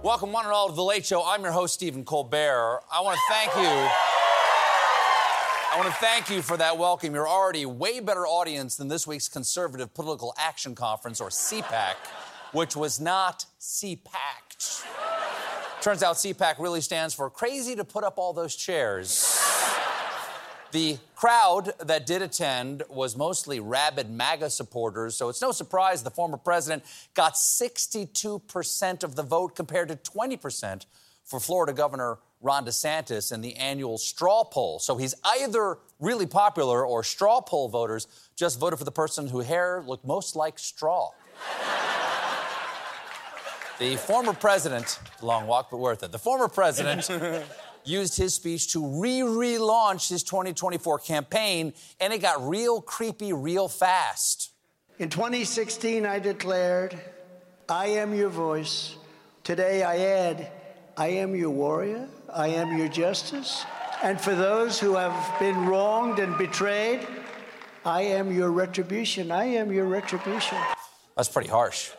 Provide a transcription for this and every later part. Welcome one and all to The Late Show. I'm your host, Stephen Colbert. I want to thank you for that welcome. You're already a way better audience than this week's Conservative Political Action Conference, or CPAC, which was not CPAC'd. Turns out CPAC really stands for Crazy to Put Up All Those Chairs. The crowd that did attend was mostly rabid MAGA supporters, so it's no surprise the former president got 62% of the vote compared to 20% for Florida Governor Ron DeSantis in the annual straw poll. So he's either really popular or straw poll voters just voted for the person whose hair looked most like straw. The former president, long walk, but worth it. The former president used his speech to relaunch his 2024 campaign, and it got real creepy real fast. In 2016, I declared, I am your voice. Today, I add, I am your warrior. I am your justice. And for those who have been wronged and betrayed, I am your retribution. I am your retribution. That's pretty harsh.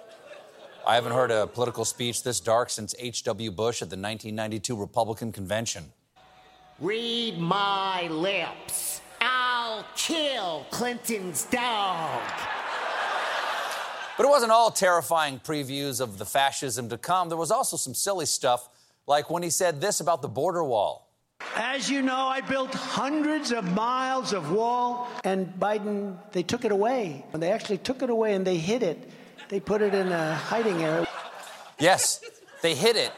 I haven't heard a political speech this dark since H.W. Bush at the 1992 Republican convention. Read my lips. I'll kill Clinton's dog. But it wasn't all terrifying previews of the fascism to come. There was also some silly stuff, like when he said this about the border wall. As you know, I built hundreds of miles of wall, and Biden, they took it away. And they actually took it away and they hid it. They put it in a hiding area. Yes, they hid it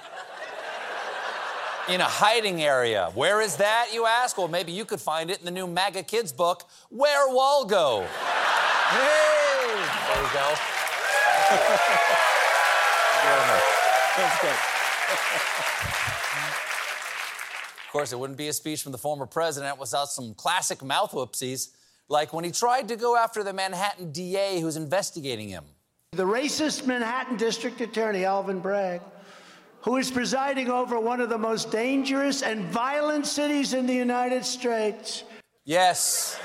in a hiding area. Where is that, you ask? Well, maybe you could find it in the new MAGA Kids book, Where Wall Go. Hey! There we go. That's good. Of course, it wouldn't be a speech from the former president without some classic mouth whoopsies, like when he tried to go after the Manhattan DA who's investigating him. The racist Manhattan District Attorney, Alvin Bragg, who is presiding over one of the most dangerous and violent cities in the United States. Yes,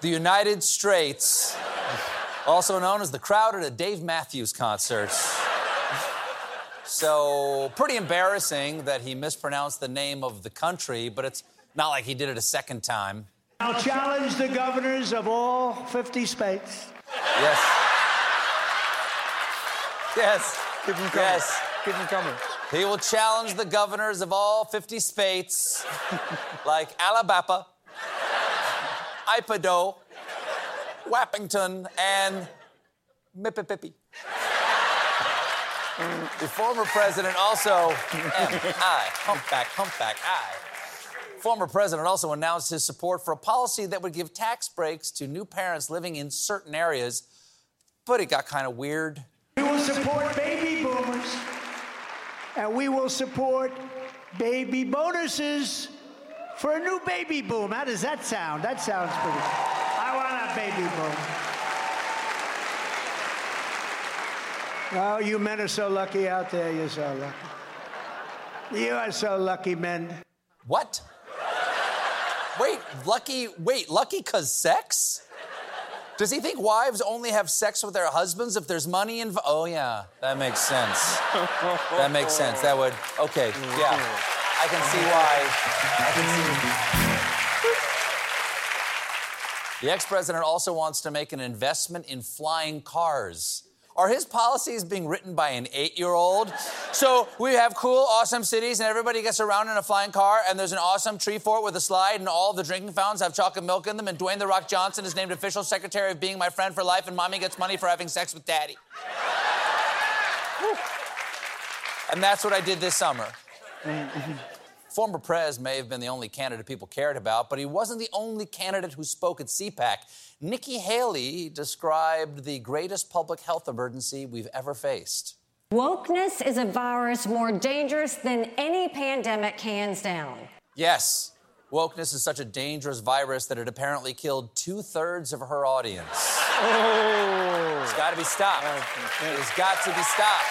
the United States, also known as the crowd at a Dave Matthews concert. So, pretty embarrassing that he mispronounced the name of the country, but it's not like he did it a second time. I'll challenge the governors of all 50 states. Yes. Yes. Keep him coming. Yes. Keep him coming. He will challenge the governors of all 50 states, like Alabama, Idaho, Wappington, and Mississippi. The former president also Former president also announced his support for a policy that would give tax breaks to new parents living in certain areas, but it got kind of weird. We will support baby boomers, and we will support baby bonuses for a new baby boom. How does that sound? That sounds pretty good. I want a baby boom. Oh, you men are so lucky out there. You're so lucky. You are so lucky, men. What? Wait, lucky 'cause sex? Does he think wives only have sex with their husbands if there's money involved? Oh, yeah, that makes sense. That would, okay, yeah. I can see why. The ex-president also wants to make an investment in flying cars. Are his policies being written by an 8-year-old? So we have cool, awesome cities, and everybody gets around in a flying car, and there's an awesome tree fort with a slide, and all the drinking fountains have chocolate milk in them, and Dwayne The Rock Johnson is named official secretary of Being My Friend for Life, and Mommy gets money for having sex with Daddy. And that's what I did this summer. former Prez may have been the only candidate people cared about, but he wasn't the only candidate who spoke at CPAC. Nikki Haley described the greatest public health emergency we've ever faced. Wokeness is a virus more dangerous than any pandemic, hands down. Yes, wokeness is such a dangerous virus that it apparently killed two-thirds of her audience. Oh. It's got to be stopped. It's got to be stopped.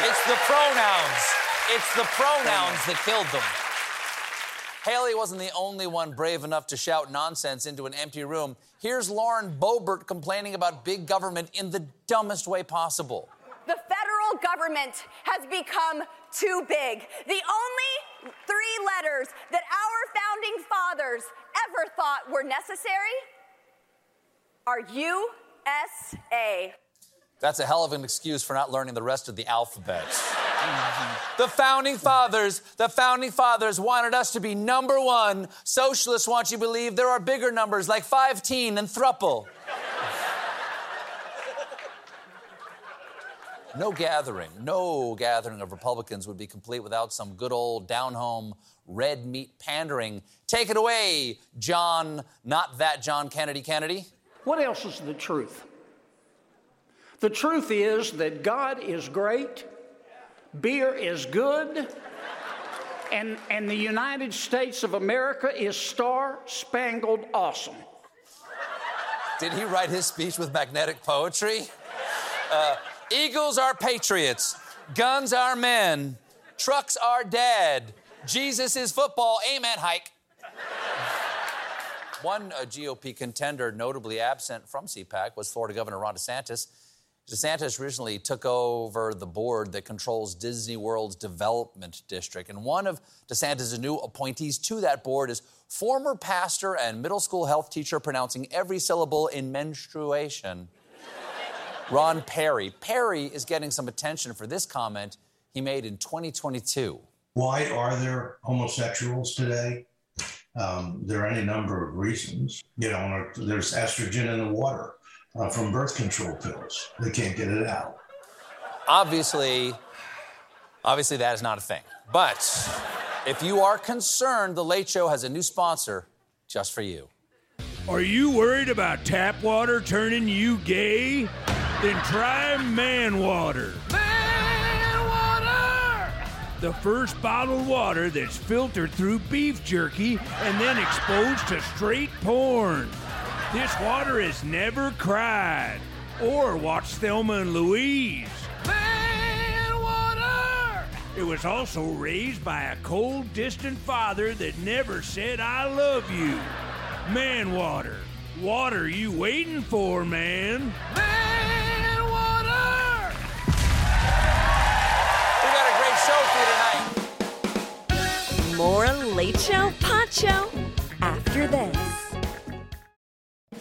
It's the pronouns. It's the pronouns that killed them. Haley wasn't the only one brave enough to shout nonsense into an empty room. Here's Lauren Boebert complaining about big government in the dumbest way possible. The federal government has become too big. The only three letters that our founding fathers ever thought were necessary are USA. That's a hell of an excuse for not learning the rest of the alphabet. The founding fathers wanted us to be number one. Socialists want you to believe there are bigger numbers like 5-teen and thruple. No gathering of Republicans would be complete without some good old down-home red meat pandering. Take it away, John, not that John Kennedy Kennedy. What else is the truth? The truth is that God is great, beer is good, and the United States of America is star-spangled awesome. Did he write his speech with magnetic poetry? Eagles are patriots, guns are men, trucks are dad, Jesus is football, amen, hike. One GOP contender notably absent from CPAC was Florida Governor Ron DeSantis. DeSantis recently took over the board that controls Disney World's development district, and one of DeSantis' new appointees to that board is former pastor and middle school health teacher pronouncing every syllable in menstruation, Ron Perry. Perry is getting some attention for this comment he made in 2022. Why are there homosexuals today? There are any number of reasons. You know, there's estrogen in the water from birth control pills. They can't get it out. Obviously that is not a thing. But if you are concerned, The Late Show has a new sponsor just for you. Are you worried about tap water turning you gay? Then try Man Water. Man Water! The first bottled water that's filtered through beef jerky and then exposed to straight porn. This water has never cried or watched Thelma and Louise. Man Water! It was also raised by a cold, distant father that never said, I love you. Man Water. Water you waiting for, man? More Late Show, Pod Show, after this.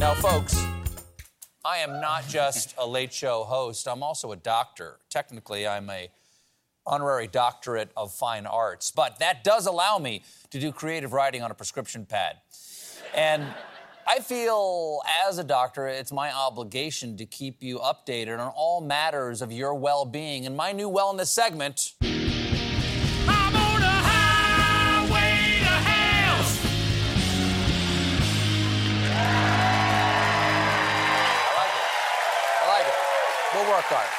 Now, folks, I am not just a Late Show host. I'm also a doctor. Technically, I'm an honorary doctorate of fine arts. But that does allow me to do creative writing on a prescription pad. And I feel, as a doctor, it's my obligation to keep you updated on all matters of your well-being in my new wellness segment. I'm on a highway to health. I like it. We'll work hard.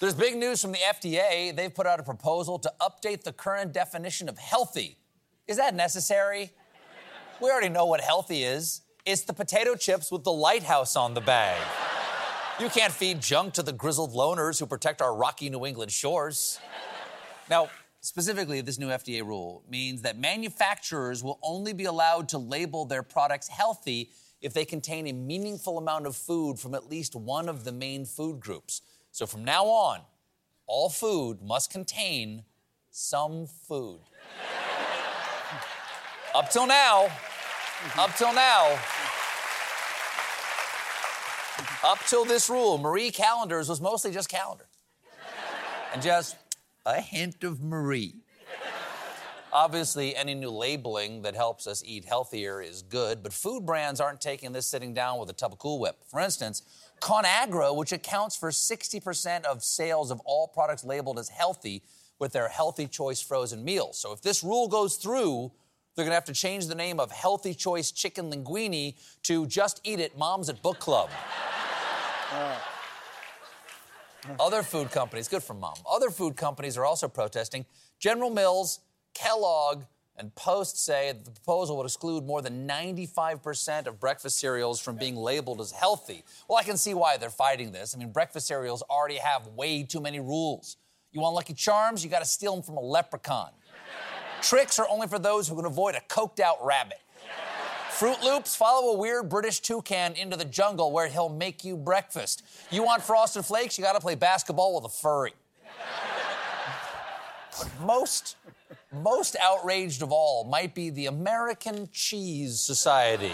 There's big news from the FDA. They've put out a proposal to update the current definition of healthy. Is that necessary? We already know what healthy is. It's the potato chips with the lighthouse on the bag. You can't feed junk to the grizzled loners who protect our rocky New England shores. Now, specifically, this new FDA rule means that manufacturers will only be allowed to label their products healthy if they contain a meaningful amount of food from at least one of the main food groups. So from now on, all food must contain some food. Up till this rule, Marie Callender's was mostly just calendar. And just a hint of Marie. Obviously, any new labeling that helps us eat healthier is good, but food brands aren't taking this sitting down with a tub of Cool Whip. For instance, Conagra, which accounts for 60% of sales of all products labeled as healthy with their Healthy Choice frozen meals. So if this rule goes through, they're going to have to change the name of Healthy Choice Chicken Linguine to Just Eat It, Moms at Book Club. Other food companies, good for Mom, other food companies are also protesting. General Mills, Kellogg, and Post say that the proposal would exclude more than 95% of breakfast cereals from being labeled as healthy. Well, I can see why they're fighting this. I mean, breakfast cereals already have way too many rules. You want Lucky Charms? You got to steal them from a leprechaun. Tricks are only for those who can avoid a coked-out rabbit. Fruit Loops? Follow a weird British toucan into the jungle where he'll make you breakfast. You want Frosted Flakes? You got to play basketball with a furry. But most outraged of all might be the American Cheese Society,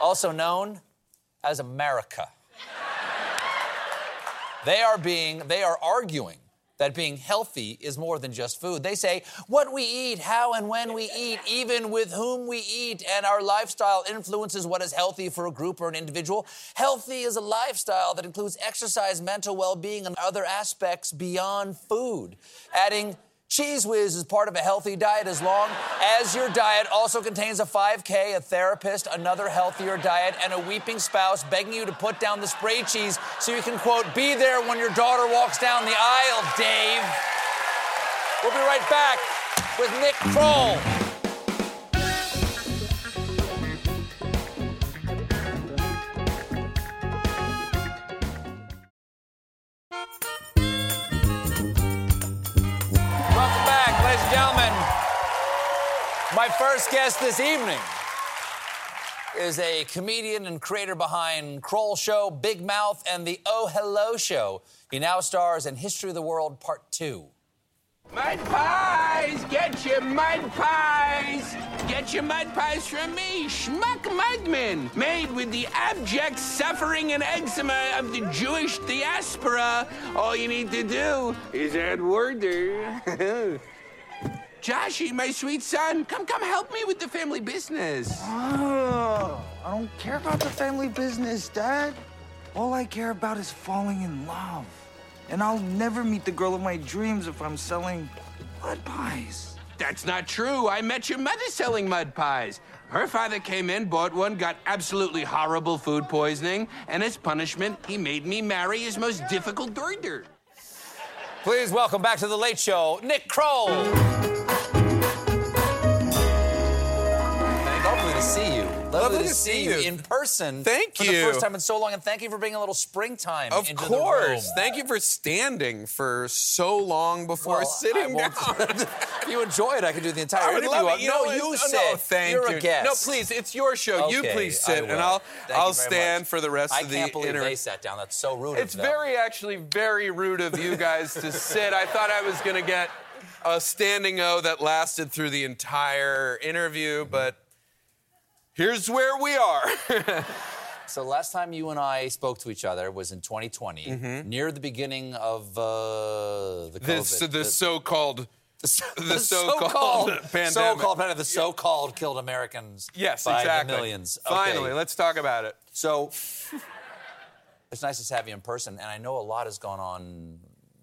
also known as America. They are arguing that being healthy is more than just food. They say what we eat, how and when we eat, even with whom we eat, and our lifestyle influences what is healthy for a group or an individual. Healthy is a lifestyle that includes exercise, mental well-being, and other aspects beyond food. Adding, Cheese Whiz is part of a healthy diet as long as your diet also contains a 5K, a therapist, another healthier diet, and a weeping spouse begging you to put down the spray cheese so you can, quote, be there when your daughter walks down the aisle, Dave. We'll be right back with Nick Kroll. My first guest this evening is a comedian and creator behind Kroll Show, Big Mouth, and the Oh Hello Show. He now stars in History of the World, Part II. Mud pies! Get your mud pies! Get your mud pies from me, Schmuck Mudman, made with the abject suffering and eczema of the Jewish diaspora. All you need to do is add water. Joshy, my sweet son, come help me with the family business. Oh, I don't care about the family business, Dad. All I care about is falling in love. And I'll never meet the girl of my dreams if I'm selling mud pies. That's not true. I met your mother selling mud pies. Her father came in, bought one, got absolutely horrible food poisoning, and as punishment, he made me marry his most difficult daughter. Please welcome back to The Late Show, Nick Kroll. See you. Lovely to see you in person. Thank you. For the first time in so long, and thank you for bringing a little springtime into the room. Of course. Thank you for standing for so long before sitting down. If you enjoy it, I can do the entire interview. Thank you. You're a guest. No, please, it's your show. Okay, you please sit, and I'll stand much for the rest of the interview. I can't believe they sat down. That's so rude of them. It's very rude of you guys to sit. I thought I was going to get a standing O that lasted through the entire interview, but here's where we are. So last time you and I spoke to each other was in 2020, near the beginning of the COVID. The so-called pandemic. The so-called killed Americans by the millions. Okay. Finally, let's talk about it. So it's nice to have you in person, and I know a lot has gone on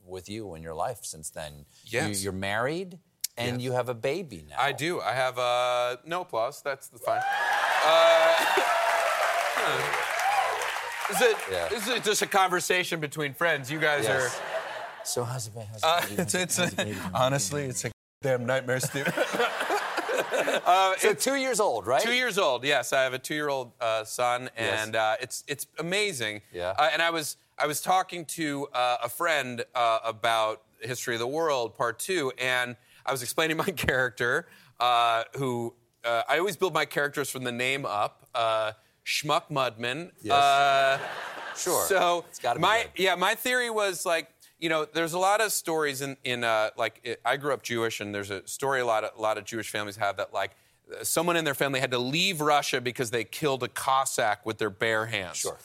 with you in your life since then. Yes. You're married. And you have a baby now. I do. I have no applause. That's fine. This is just a conversation between friends. You guys are. So how's it been? Honestly, it's a damn nightmare, Steve. So 2 years old, right? 2 years old. Yes, I have a 2-year-old son, and it's amazing. Yeah. And I was talking to a friend about History of the World Part Two, and I was explaining my character, who I always build my characters from the name up. Schmuck Mudman. Yes. Sure. So it's gotta be my theory was like, you know, there's a lot of stories I grew up Jewish, and there's a story a lot of Jewish families have that, like, someone in their family had to leave Russia because they killed a Cossack with their bare hands. Sure.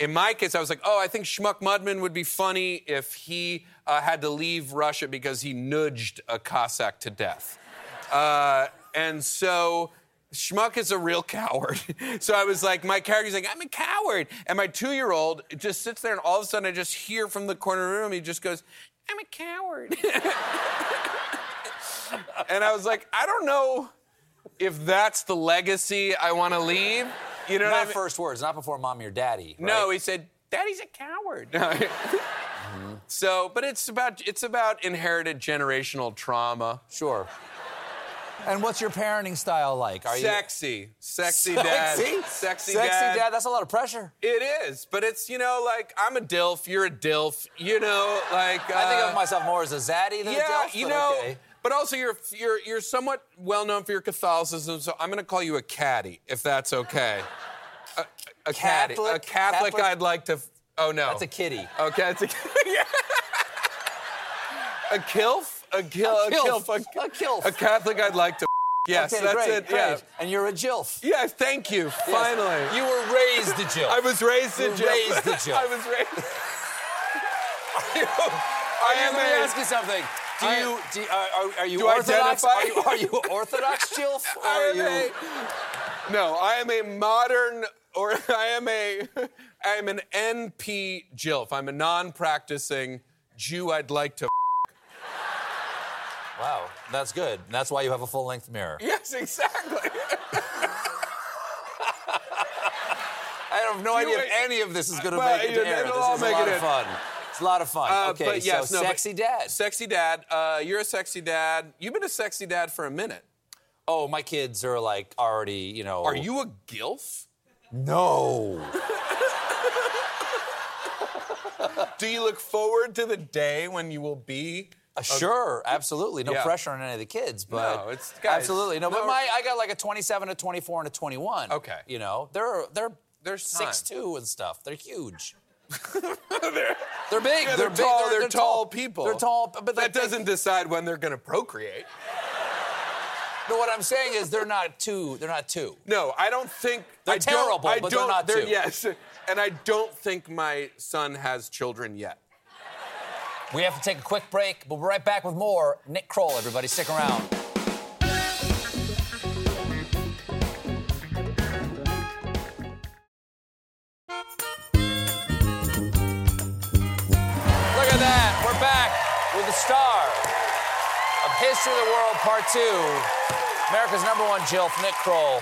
In my case, I was like, I think Schmuck Mudman would be funny if he had to leave Russia because he nudged a Cossack to death. And so Schmuck is a real coward. So I was like, my character's like, I'm a coward. And my 2-year-old just sits there, and all of a sudden I just hear from the corner of the room, he just goes, I'm a coward. And I was like, I don't know if that's the legacy I want to leave. You know, not what I mean? First words, not before mommy or daddy. Right? No, he said, "Daddy's a coward." Mm-hmm. So, but it's about inherited generational trauma. Sure. And what's your parenting style like? Are sexy dad. Sexy dad. That's a lot of pressure. It is, but it's, you know, like, I'm a DILF, you're a DILF. You know, like I think of myself more as a zaddy than a DILF. You know. Okay. But also, you're somewhat well-known for your Catholicism, so I'm going to call you a caddy, if that's okay. A Catholic? Caddy. A Catholic, I'd like to... Oh, no. That's a kitty. Okay, that's a kitty. Yeah. A kilf? A kilf. A Catholic I'd like to... Yes, okay, that's great, it. Great. Yeah. And you're a jilf. Yeah, thank you, finally. Yes. You were raised a jilf. I was raised a jilf. I was raised... Let me ask you something. Are you Orthodox? Are you Orthodox Jilf? No, I am a modern, or I am an NP Jilf. I'm a non-practicing Jew. I'd like to. Wow, that's good. That's why you have a full-length mirror. Yes, exactly. I have no idea if any of this is going to make it to air. This is a lot of fun. It's a lot of fun. Okay, yes, so sexy dad. Sexy dad. You're a sexy dad. You've been a sexy dad for a minute. Oh, my kids are, like, already, you know... Are you a gilf? No. Do you look forward to the day when you will be... Sure, absolutely. No pressure on any of the kids, but... No, it's... Guys, absolutely. No, but I got, like, a 27, a 24, and a 21. Okay. You know, they're 6'2" and stuff. They're huge. They're big. Yeah, they're big. Tall, they're tall people. They're tall, but that doesn't decide when they're going to procreate. No, what I'm saying is they're not two. No, I don't think they're terrible, but they're not two. Yes, and I don't think my son has children yet. We have to take a quick break, but we're right back with more Nick Kroll. Everybody, stick around. Star of History of the World, Part II, America's #1 Jilf, Nick Kroll.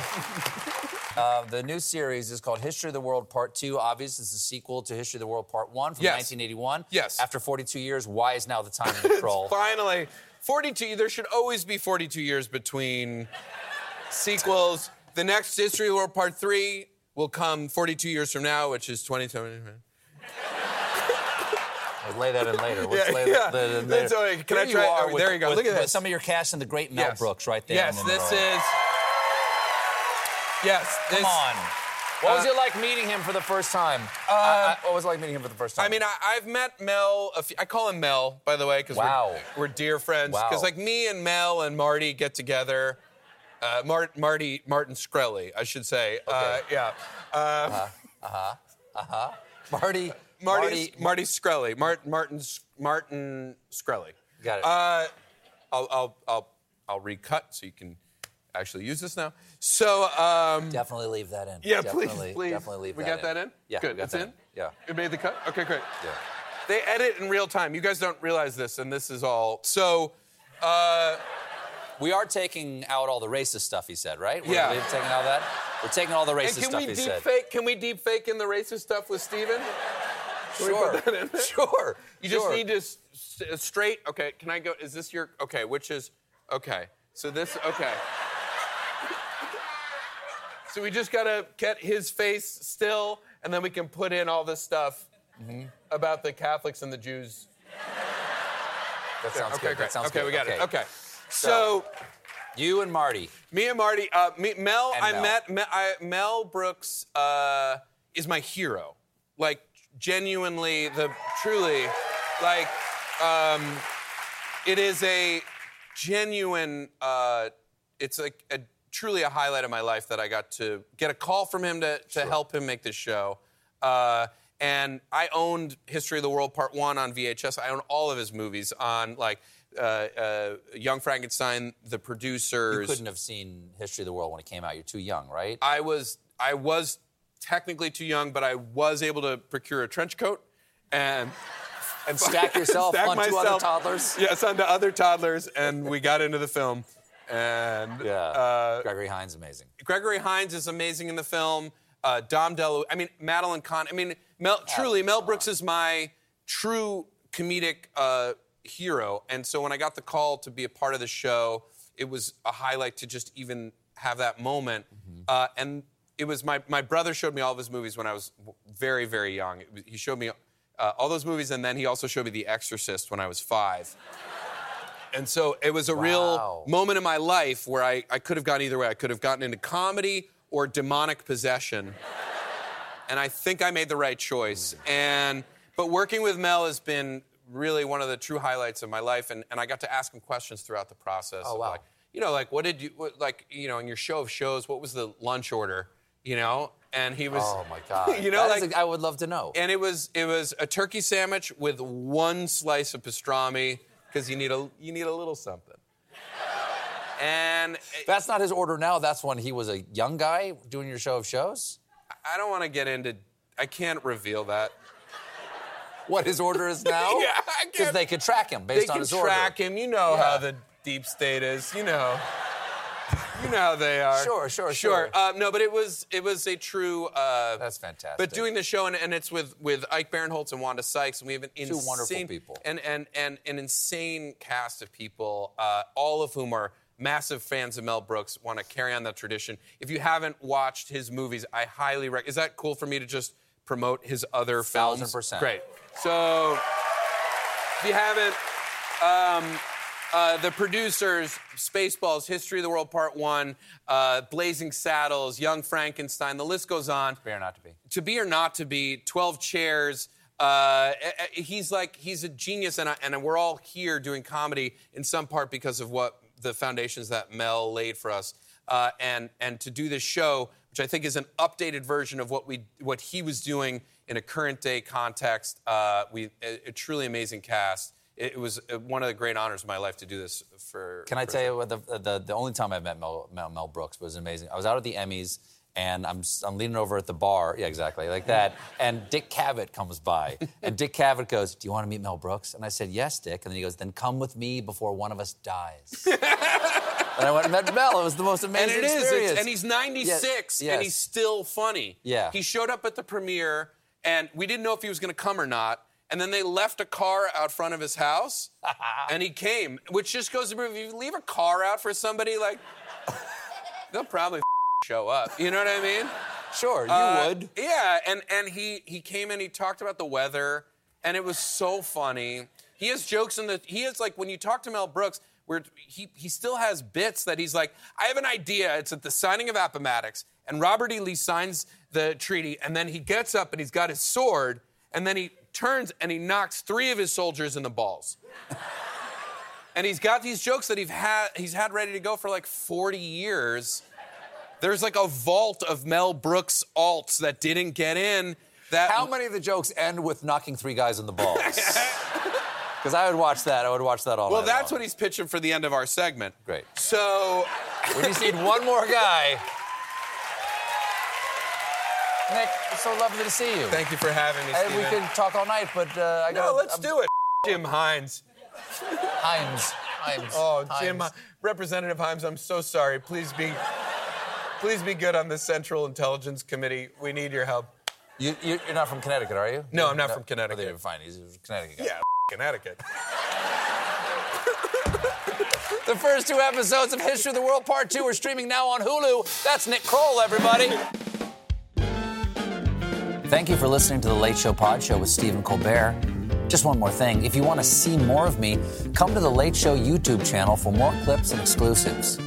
The new series is called History of the World, Part II. Obviously, it's a sequel to History of the World, Part I from 1981. Yes. After 42 years, why is now the time, Nick Kroll? Finally. 42, there should always be 42 years between sequels. The next History of the World, Part III will come 42 years from now, which is 2020. I'll lay that in later. Let's lay that in later. So, can I try? There you go. Look at this. Some of your cast in the great Mel Brooks right there. Yes, Come on. What was it like meeting him for the first time? I mean, I've met Mel. I call him Mel, by the way, because we're dear friends. Because like me and Mel and Marty get together. Martin Shkreli, I should say. Okay. Martin Shkreli. Got it. I'll recut so you can actually use this now. So definitely leave that in. Yeah, please. Definitely leave that in. We got that in? Yeah. Good. It's in? Yeah. It made the cut? Okay, great. Yeah. They edit in real time. You guys don't realize this, and this is all. So we are taking out all the racist stuff he said, right? We're taking out that. We're taking all the racist stuff he said. Can we deep fake in the racist stuff with Stephen? Sure. You just need to straight. Okay, can I go? Is this your? Okay, which is? Okay, so this. Okay. So we just gotta get his face still, and then we can put in all this stuff about the Catholics and the Jews. That sounds good. Great. We got it. Okay. So you and Marty. Me and Marty. Mel. I met Mel Brooks. Is my hero. Like. genuinely truly, like, it is a genuine, it's like a truly a highlight of my life that I got to get a call from him to help him make this show. And I owned History of the World Part I on VHS. I own all of his movies on, like, Young Frankenstein, The Producers. You couldn't have seen History of the World when it came out. You're too young, right? I was technically too young, but I was able to procure a trench coat and stack yourself onto other toddlers. Yes, onto other toddlers, and we got into the film. And yeah, Gregory Hines, amazing. Gregory Hines is amazing in the film. Dom DeLuise, I mean, Madeline Kahn. I mean, Mel Brooks is my true comedic hero. And so when I got the call to be a part of the show, it was a highlight to just even have that moment. Mm-hmm. And it was my brother showed me all of his movies when I was very, very young. He showed me all those movies, and then he also showed me The Exorcist when I was 5. And so it was a real moment in my life where I could have gone either way. I could have gotten into comedy or demonic possession. And I think I made the right choice. But working with Mel has been really one of the true highlights of my life, and I got to ask him questions throughout the process. Oh, wow. Like, you know, like, in your show of shows, what was the lunch order, you know? And he was... Oh, my God. You know, I would love to know. And it was a turkey sandwich with one slice of pastrami, because you need a little something. And... That's not his order now. That's when he was a young guy doing your show of shows? I don't want to get into... I can't reveal that. What his order is now? Yeah, I can't. Because they could track him based on his order. They can track him. You know how the deep state is. You know. You know how they are. Sure. No, but it was a true... That's fantastic. But doing the show, and it's with Ike Barinholtz and Wanda Sykes, and we have an insane... Two wonderful people. And an insane cast of people, all of whom are massive fans of Mel Brooks, want to carry on that tradition. If you haven't watched his movies, I highly recommend... Is that cool for me to just promote his other films? 1,000%. Great. So, if you haven't... The Producers, Spaceballs, History of the World Part I, Blazing Saddles, Young Frankenstein, the list goes on. To Be or Not to Be. To Be or Not to Be, 12 Chairs. He's a genius, and we're all here doing comedy in some part because of what the foundations that Mel laid for us. And to do this show, which I think is an updated version of what he was doing in a current-day context, a truly amazing cast. It was one of the great honors of my life to do this for... Can I tell you, the only time I met Mel Brooks was amazing. I was out at the Emmys, and I'm leaning over at the bar. Yeah, exactly, like that. And Dick Cavett comes by. And Dick Cavett goes, "Do you want to meet Mel Brooks?" And I said, "Yes, Dick." And then he goes, "Then come with me before one of us dies." And I went and met Mel. It was the most amazing experience. And he's 96, and he's still funny. Yeah. He showed up at the premiere, and we didn't know if he was going to come or not. And then they left a car out front of his house, and he came, which just goes to prove, if you leave a car out for somebody, like, they'll probably show up. You know what I mean? Sure, you would. Yeah, and he came and he talked about the weather, and it was so funny. He has jokes like, when you talk to Mel Brooks, where he still has bits that he's like, "I have an idea, it's at the signing of Appomattox," and Robert E. Lee signs the treaty, and then he gets up and he's got his sword, and then he turns and he knocks 3 of his soldiers in the balls. And he's got these jokes that he's had ready to go for like 40 years. There's like a vault of Mel Brooks alts that didn't get in. How many of the jokes end with knocking 3 guys in the balls? Because I would watch that. I would watch that all night. Well, that's what he's pitching for the end of our segment. Great. So we just need one more guy. Nick, it's so lovely to see you. Thank you for having me, Stephen. We could talk all night, but I got... No, let's do it. Jim Himes. Himes. Oh, Himes. Jim, Representative Himes, I'm so sorry. Please be good on the Central Intelligence Committee. We need your help. You're not from Connecticut, are you? No, I'm not from Connecticut. You're fine. He's a Connecticut guy. Yeah, Connecticut. The first 2 episodes of History of the World Part II are streaming now on Hulu. That's Nick Kroll, everybody. Thank you for listening to The Late Show Pod Show with Stephen Colbert. Just one more thing. If you want to see more of me, come to The Late Show YouTube channel for more clips and exclusives.